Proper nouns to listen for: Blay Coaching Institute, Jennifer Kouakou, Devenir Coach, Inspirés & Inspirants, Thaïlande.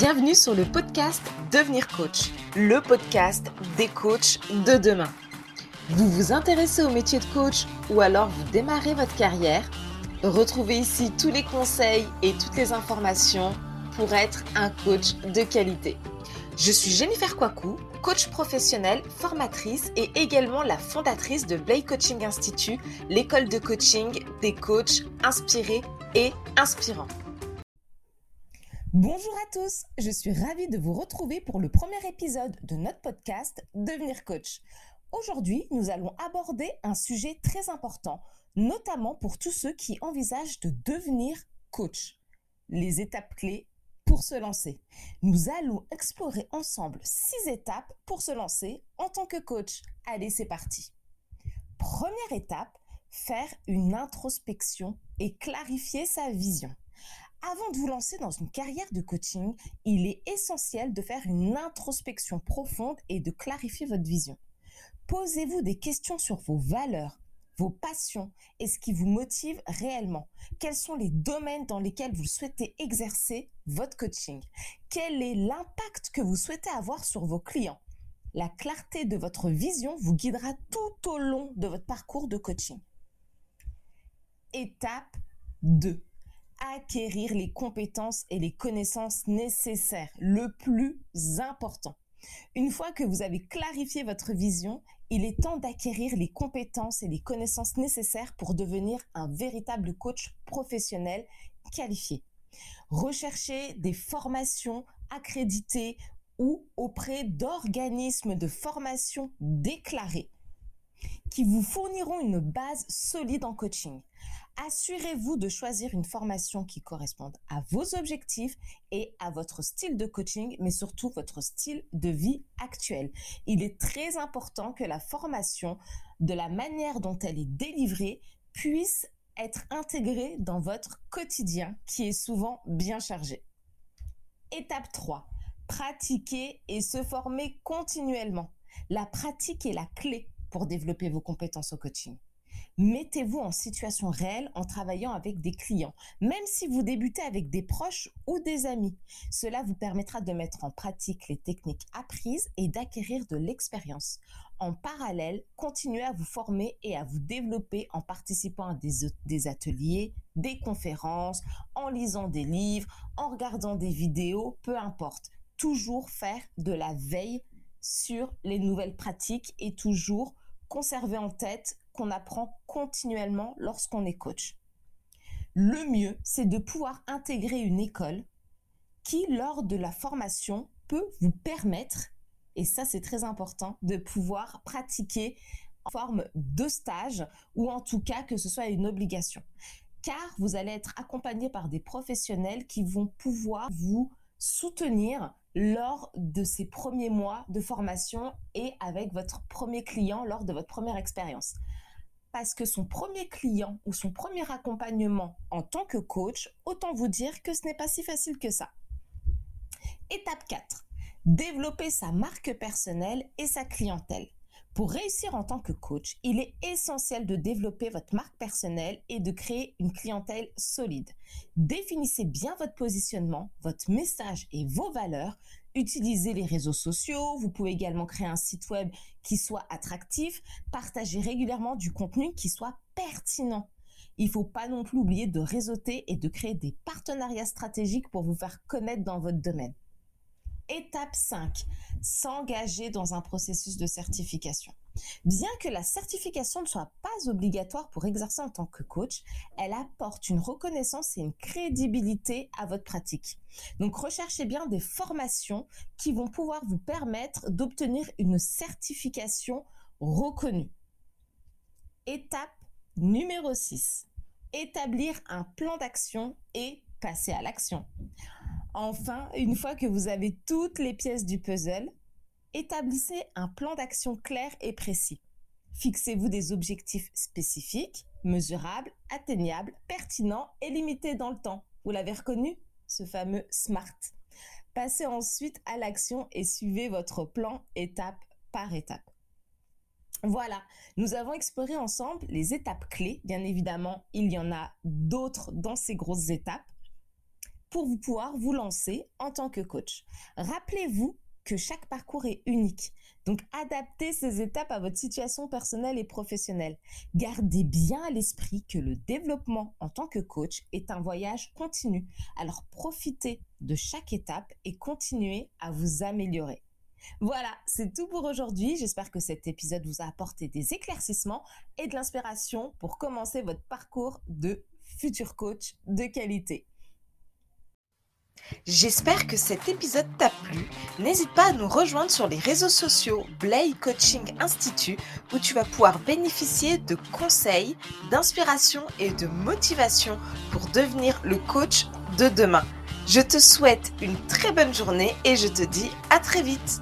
Bienvenue sur le podcast Devenir Coach, le podcast des coachs de demain. Vous vous intéressez au métier de coach ou alors vous démarrez votre carrière? Retrouvez ici tous les conseils et toutes les informations pour être un coach de qualité. Je suis Jennifer Kouakou, coach professionnelle, formatrice et également la fondatrice de Blay Coaching Institute, l'école de coaching des coachs inspirés et inspirants. Bonjour à tous, je suis ravie de vous retrouver pour le premier épisode de notre podcast Devenir Coach. Aujourd'hui, nous allons aborder un sujet très important, notamment pour tous ceux qui envisagent de devenir coach. Les étapes clés pour se lancer. Nous allons explorer ensemble 6 étapes pour se lancer en tant que coach. Allez, c'est parti. Première étape, faire une introspection et clarifier sa vision. Avant de vous lancer dans une carrière de coaching, il est essentiel de faire une introspection profonde et de clarifier votre vision. Posez-vous des questions sur vos valeurs, vos passions et ce qui vous motive réellement. Quels sont les domaines dans lesquels vous souhaitez exercer votre coaching? Quel est l'impact que vous souhaitez avoir sur vos clients? La clarté de votre vision vous guidera tout au long de votre parcours de coaching. Étape 2. Acquérir les compétences et les connaissances nécessaires, le plus important. Une fois que vous avez clarifié votre vision, il est temps d'acquérir les compétences et les connaissances nécessaires pour devenir un véritable coach professionnel qualifié. Recherchez des formations accréditées ou auprès d'organismes de formation déclarés qui vous fourniront une base solide en coaching. Assurez-vous de choisir une formation qui corresponde à vos objectifs et à votre style de coaching, mais surtout votre style de vie actuel. Il est très important que la formation, de la manière dont elle est délivrée, puisse être intégrée dans votre quotidien qui est souvent bien chargé. Étape 3. Pratiquer et se former continuellement. La pratique est la clé pour développer vos compétences au coaching. Mettez-vous en situation réelle en travaillant avec des clients, même si vous débutez avec des proches ou des amis. Cela vous permettra de mettre en pratique les techniques apprises et d'acquérir de l'expérience. En parallèle, continuez à vous former et à vous développer en participant à des ateliers, des conférences, en lisant des livres, en regardant des vidéos, peu importe. Toujours faire de la veille sur les nouvelles pratiques et toujours conserver en tête qu'on apprend continuellement lorsqu'on est coach. Le mieux, c'est de pouvoir intégrer une école qui, lors de la formation, peut vous permettre, et ça c'est très important, de pouvoir pratiquer en forme de stage ou en tout cas que ce soit une obligation. Car vous allez être accompagné par des professionnels qui vont pouvoir vous soutenir lors de ces premiers mois de formation et avec votre premier client lors de votre première expérience. Parce que son premier client ou son premier accompagnement en tant que coach, autant vous dire que ce n'est pas si facile que ça. Étape 4. Développer sa marque personnelle et sa clientèle. Pour réussir en tant que coach, il est essentiel de développer votre marque personnelle et de créer une clientèle solide. Définissez bien votre positionnement, votre message et vos valeurs. Utilisez les réseaux sociaux. Vous pouvez également créer un site web qui soit attractif. Partagez régulièrement du contenu qui soit pertinent. Il ne faut pas non plus oublier de réseauter et de créer des partenariats stratégiques pour vous faire connaître dans votre domaine. Étape 5. S'engager dans un processus de certification. Bien que la certification ne soit pas obligatoire pour exercer en tant que coach, elle apporte une reconnaissance et une crédibilité à votre pratique. Donc recherchez bien des formations qui vont pouvoir vous permettre d'obtenir une certification reconnue. Étape numéro 6. Établir un plan d'action et passer à l'action. Enfin, une fois que vous avez toutes les pièces du puzzle, établissez un plan d'action clair et précis. Fixez-vous des objectifs spécifiques, mesurables, atteignables, pertinents et limités dans le temps. Vous l'avez reconnu, ce fameux SMART. Passez ensuite à l'action et suivez votre plan étape par étape. Voilà, nous avons exploré ensemble les étapes clés. Bien évidemment, il y en a d'autres dans ces grosses étapes. pour vous pouvoir vous lancer en tant que coach. Rappelez-vous que chaque parcours est unique. Donc, adaptez ces étapes à votre situation personnelle et professionnelle. Gardez bien à l'esprit que le développement en tant que coach est un voyage continu. Alors, profitez de chaque étape et continuez à vous améliorer. Voilà, c'est tout pour aujourd'hui. J'espère que cet épisode vous a apporté des éclaircissements et de l'inspiration pour commencer votre parcours de futur coach de qualité. J'espère que cet épisode t'a plu. N'hésite pas à nous rejoindre sur les réseaux sociaux Blay Coaching Institute où tu vas pouvoir bénéficier de conseils, d'inspiration et de motivation pour devenir le coach de demain. Je te souhaite une très bonne journée et je te dis à très vite.